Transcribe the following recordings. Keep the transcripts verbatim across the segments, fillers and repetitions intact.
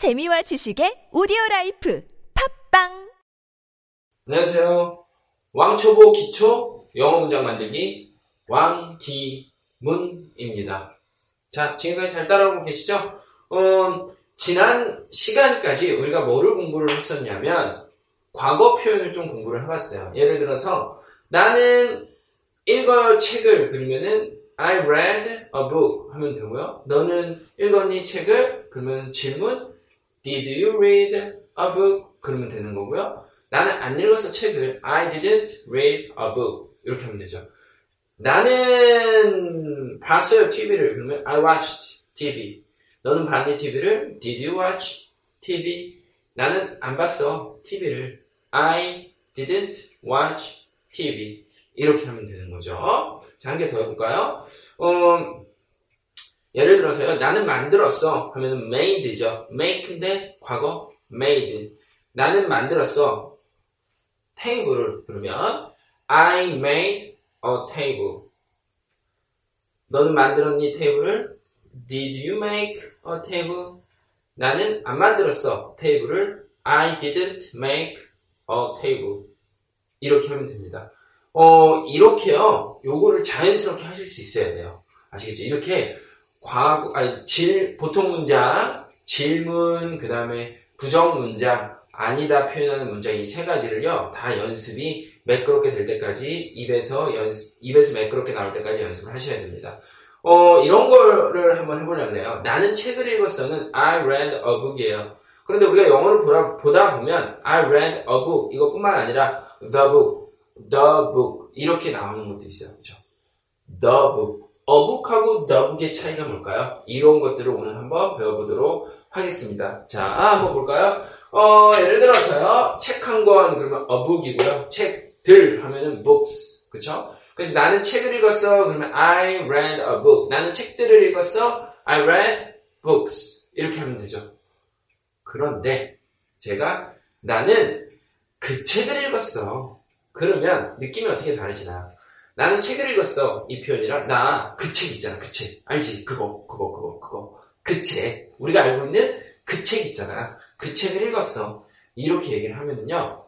재미와 지식의 오디오라이프 팝빵! 안녕하세요. 왕초보 기초 영어 문장 만들기 왕기문입니다. 자, 지금까지 잘 따라오고 계시죠? 음, 지난 시간까지 우리가 뭐를 공부를 했었냐면 과거 표현을 좀 공부를 해봤어요. 예를 들어서 나는 읽어 책을 그러면은 I read a book 하면 되고요. 너는 읽었니 책을? 그러면 질문 Did you read a book? 그러면 되는 거고요. 나는 안 읽었어 책을 I didn't read a book 이렇게 하면 되죠. 나는 봤어요 티비를 그러면 I watched 티비. 너는 봤니 티비를? Did you watch 티비? 나는 안 봤어 티비를 I didn't watch 티비 이렇게 하면 되는 거죠. 자, 한 개 더 해볼까요? 음, 예를 들어서요. 나는 만들었어 하면 made죠. make인데 과거 made. 나는 만들었어 테이블을 그러면 I made a table. 너는 만들었니 테이블을? Did you make a table? 나는 안 만들었어 테이블을 I didn't make a table. 이렇게 하면 됩니다. 어, 이렇게요. 요거를 자연스럽게 하실 수 있어야 돼요. 아시겠죠? 이렇게 과거, 아니, 질, 보통 문장, 질문, 그 다음에 부정 문장, 아니다 표현하는 문장 이 세 가지를요. 다 연습이 매끄럽게 될 때까지 입에서 연습, 입에서 매끄럽게 나올 때까지 연습을 하셔야 됩니다. 어, 이런 거를 한번 해보려고 해요. 나는 책을 읽었어는 I read a book이에요. 그런데 우리가 영어를 보라, 보다 보면 I read a book 이것뿐만 아니라 the book. The book 이렇게 나오는 것도 있어요. 그렇죠? The book. A book하고 the book의 차이가 뭘까요? 이런 것들을 오늘 한번 배워보도록 하겠습니다. 자, 한번 볼까요? 어, 예를 들어서요. 책 한 권 그러면 a book이고요. 책들 하면은 books. 그렇죠? 그래서 나는 책을 읽었어. 그러면 I read a book. 나는 책들을 읽었어. I read books. 이렇게 하면 되죠. 그런데 제가 나는 그 책을 읽었어. 그러면 느낌이 어떻게 다르시나요? 나는 책을 읽었어 이 표현이랑 나 그 책 있잖아 그 책 알지? 그거 그거 그거 그거 그 책 우리가 알고 있는 그 책 있잖아 그 책을 읽었어 이렇게 얘기를 하면은요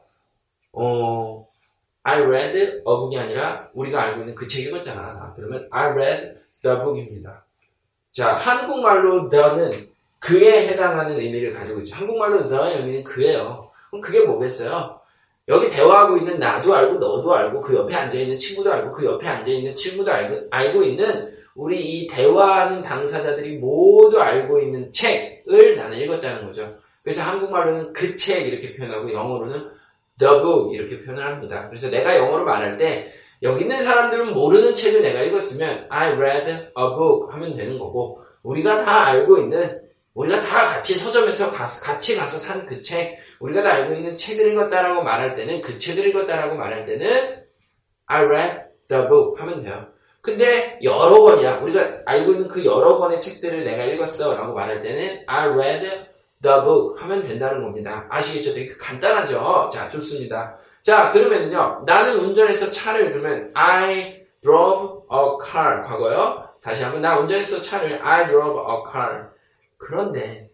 어, I read a book이 아니라 우리가 알고 있는 그 책 읽었잖아 나. 그러면 I read the book입니다. 자, 한국말로 the는 그에 해당하는 의미를 가지고 있죠. 한국말로 the의 의미는 그예요. 그럼 그게 뭐겠어요? 여기 대화하고 있는 나도 알고 너도 알고 그 옆에 앉아있는 친구도 알고 그 옆에 앉아있는 친구도 알고, 알고 있는 우리 이 대화하는 당사자들이 모두 알고 있는 책을 나는 읽었다는 거죠. 그래서 한국말로는 그 책 이렇게 표현하고 영어로는 the book 이렇게 표현을 합니다. 그래서 내가 영어로 말할 때 여기 있는 사람들은 모르는 책을 내가 읽었으면 I read a book 하면 되는 거고 우리가 다 알고 있는 우리가 다 같이 서점에서 가서, 같이 가서 산 그 책, 우리가 다 알고 있는 책을 읽었다라고 말할 때는, 그 책을 읽었다라고 말할 때는, I read the book 하면 돼요. 근데 여러 권이야. 우리가 알고 있는 그 여러 권의 책들을 내가 읽었어 라고 말할 때는, I read the book 하면 된다는 겁니다. 아시겠죠? 되게 간단하죠? 자, 좋습니다. 자, 그러면은요, 나는 운전해서 차를, 그러면, I drove a car. 과거요. 다시 한번, 나 운전해서 차를, I drove a car. 그런데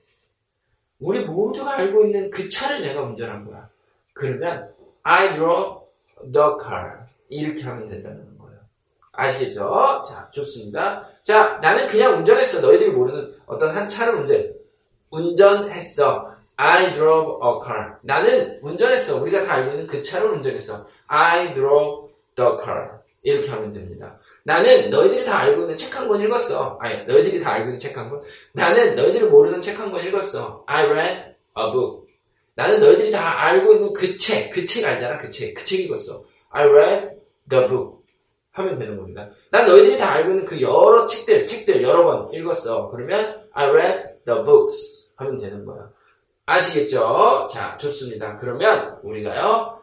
우리 모두가 알고 있는 그 차를 내가 운전한 거야. 그러면 I drove the car 이렇게 하면 된다는 거예요. 아시겠죠? 자, 좋습니다. 자, 나는 그냥 운전했어. 너희들이 모르는 어떤 한 차를 운전 운전했어. I drove a car. 나는 운전했어. 우리가 다 알고 있는 그 차를 운전했어. I drove the car 이렇게 하면 됩니다. 나는 너희들이 다 알고 있는 책 한 권 읽었어. 아니, 너희들이 다 알고 있는 책 한 권. 나는 너희들이 모르는 책 한 권 읽었어. I read a book. 나는 너희들이 다 알고 있는 그 책, 그 책 알잖아, 그 책. 그 책 읽었어. I read the book. 하면 되는 겁니다. 난 너희들이 다 알고 있는 그 여러 책들, 책들 여러 권 읽었어. 그러면 I read the books. 하면 되는 거야. 아시겠죠? 자, 좋습니다. 그러면 우리가요.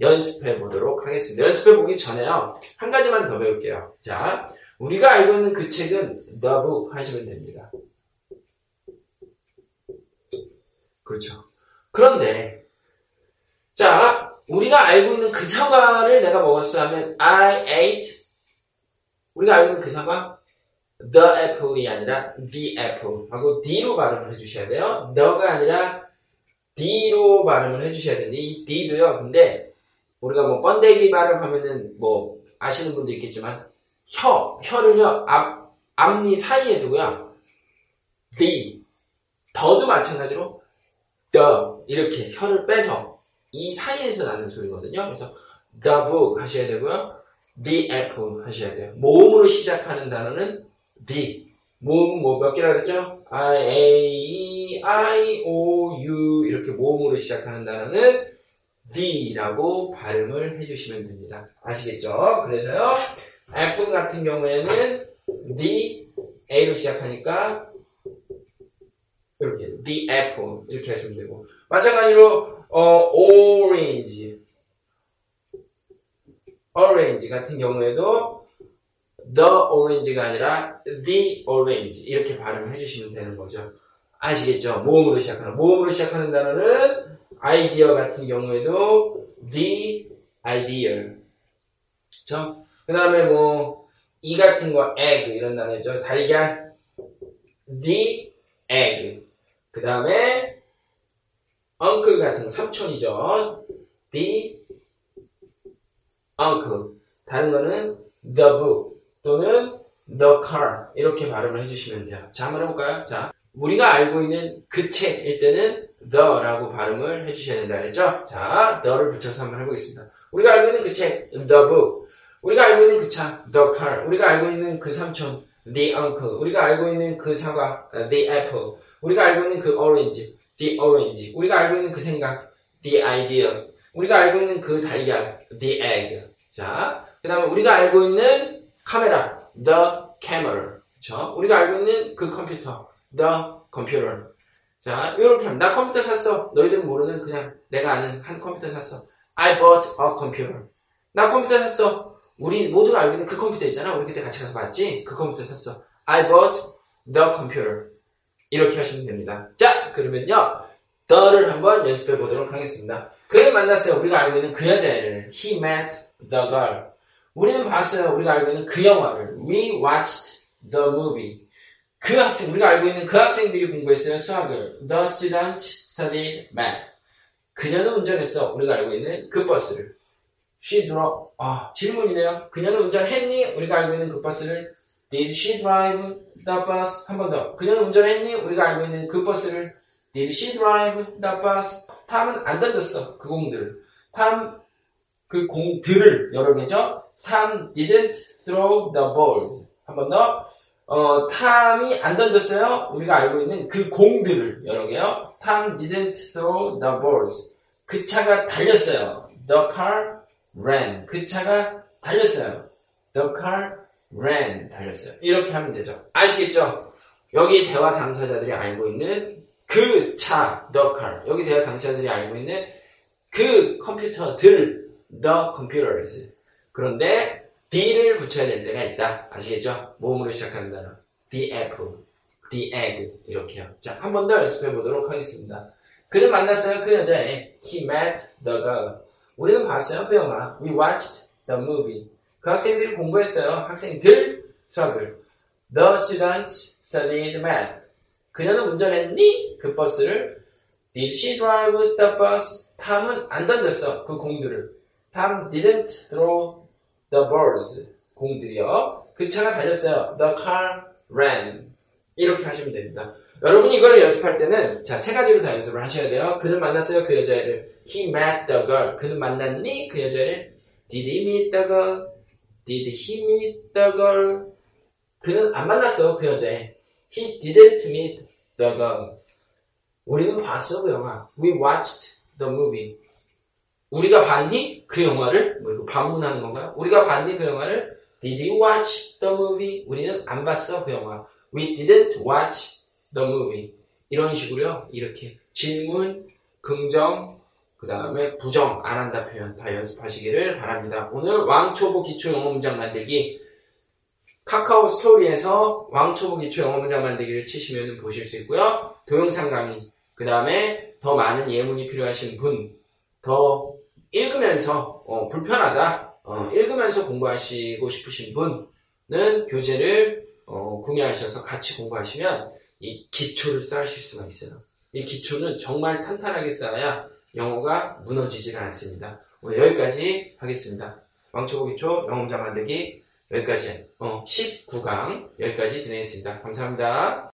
연습해 보도록 하겠습니다. 연습해 보기 전에요. 한 가지만 더 배울게요. 자, 우리가 알고 있는 그 책은 the book 하시면 됩니다. 그렇죠. 그런데 자, 우리가 알고 있는 그 사과를 내가 먹었어 하면 I ate 우리가 알고 있는 그 사과 the apple이 아니라 the apple 하고 d로 발음을 해주셔야 돼요. the가 아니라 d로 발음을 해주셔야 되는데 이 d도요. 근데 우리가 뭐 번데기 발음하면은 뭐 아시는 분도 있겠지만 혀, 혀를요 앞, 앞니 사이에 두고요. the, 더도 마찬가지로 the 이렇게 혀를 빼서 이 사이에서 나는 소리거든요. 그래서 the book 하셔야 되고요. the apple 하셔야 돼요. 모음으로 시작하는 단어는 the. 모음 뭐 몇 개라 그랬죠? I, A, E, I, O, U 이렇게 모음으로 시작하는 단어는 D라고 발음을 해주시면 됩니다. 아시겠죠? 그래서요 Apple 같은 경우에는 D, A로 시작하니까 이렇게 The Apple 이렇게 하시면 되고 마찬가지로 어, Orange Orange 같은 경우에도 The Orange가 아니라 The Orange 이렇게 발음을 해주시면 되는 거죠. 아시겠죠? 모음으로 시작하는 모음으로 시작하는 단어는 아이디어 같은 경우에도 the idea. 그쵸? 그 다음에 뭐, 이 같은 거, egg, 이런 단어죠. 달걀, the egg. 그 다음에, uncle 같은 거, 삼촌이죠. the uncle. 다른 거는 the book 또는 the car. 이렇게 발음을 해주시면 돼요. 자, 한번 해볼까요? 자, 우리가 알고 있는 그 책일 때는 the라고 발음을 해주셔야 된다 그랬죠? 자, the를 붙여서 한번 해보겠습니다. 우리가 알고 있는 그 책, the book. 우리가 알고 있는 그 차, the car. 우리가 알고 있는 그 삼촌, the uncle. 우리가 알고 있는 그 사과, the apple. 우리가 알고 있는 그 orange, the orange. 우리가 알고 있는 그 생각, the idea. 우리가 알고 있는 그 달걀, the egg. 자, 그 다음에 우리가 알고 있는 카메라, the camera. 그쵸? 우리가 알고 있는 그 컴퓨터, the computer. 자, 요렇게 하면 나 컴퓨터 샀어. 너희들은 모르는 그냥 내가 아는 한 컴퓨터 샀어. I bought a computer. 나 컴퓨터 샀어. 우리 모두가 알고 있는 그 컴퓨터 있잖아. 우리 그때 같이 가서 봤지? 그 컴퓨터 샀어. I bought the computer. 이렇게 하시면 됩니다. 자, 그러면요. the를 한번 연습해 보도록 하겠습니다. 그를 만났어요. 우리가 알고 있는 그 여자애를. He met the girl. 우리는 봤어요. 우리가 알고 있는 그 영화를. We watched the movie. 그 학생, 우리가 알고 있는 그 학생들이 공부했어요. 수학을. The students studied math. 그녀는 운전했어. 우리가 알고 있는 그 버스를. She drove, 아, 질문이네요. 그녀는 운전했니? 우리가 알고 있는 그 버스를. Did she drive the bus? 한 번 더. 그녀는 운전했니? 우리가 알고 있는 그 버스를. Did she drive the bus? 탐은 안 던졌어. 그 공들을. 탐, 그 공들을. 여러 개죠? Tom didn't throw the balls. 한 번 더. 어, 탐이 안 던졌어요. 우리가 알고 있는 그 공들을 여러 개요. Tom didn't throw the balls. 그 차가 달렸어요. The car ran. 그 차가 달렸어요. The car ran. 달렸어요. 이렇게 하면 되죠. 아시겠죠? 여기 대화 당사자들이 알고 있는 그 차, the car. 여기 대화 당사자들이 알고 있는 그 컴퓨터들, the computers. 그런데 D를 붙여야 될 때가 있다. 아시겠죠? 모음으로 시작하는 단어. The apple, the egg 이렇게요. 자, 한 번 더 연습해 보도록 하겠습니다. 그를 만났어요. 그 여자애. He met the girl. 우리는 봤어요. 그 영화. We watched the movie. 그 학생들이 공부했어요. 학생들 수학을. The students studied math. 그녀는 운전했니? 그 버스를. Did she drive the bus? 탐은 안 던졌어. 그 공들을. Tom didn't throw the balls, 공들이요. 그 차가 달렸어요. The car ran. 이렇게 하시면 됩니다. 여러분이 이걸 연습할 때는 자, 세 가지로 다 연습을 하셔야 돼요. 그는 만났어요. 그 여자애를. He met the girl. 그는 만났니? 그 여자애를. Did he meet the girl? Did he meet the girl? 그는 안 만났어. 그 여자애. He didn't meet the girl. 우리는 봤어. 그 영화. We watched the movie. 우리가 봤니? 그 영화를? 뭐 이거 반문하는 건가요? 우리가 봤니? 그 영화를? Did you watch the movie? 우리는 안 봤어, 그 영화. We didn't watch the movie. 이런 식으로요. 이렇게 질문, 긍정, 그 다음에 부정, 안 한다 표현 다 연습하시기를 바랍니다. 오늘 왕초보 기초 영어 문장 만들기 카카오 스토리에서 왕초보 기초 영어 문장 만들기를 치시면 보실 수 있고요. 동영상 강의, 그 다음에 더 많은 예문이 필요하신 분, 더 읽으면서 어, 불편하다 어, 읽으면서 공부하시고 싶으신 분은 교재를 어, 구매하셔서 같이 공부하시면 이 기초를 쌓으실 수가 있어요. 이 기초는 정말 탄탄하게 쌓아야 영어가 무너지지는 않습니다. 오늘 여기까지 하겠습니다. 왕초보 기초 영어 문장 만들기 여기까지 어, 십구 강 여기까지 진행했습니다. 감사합니다.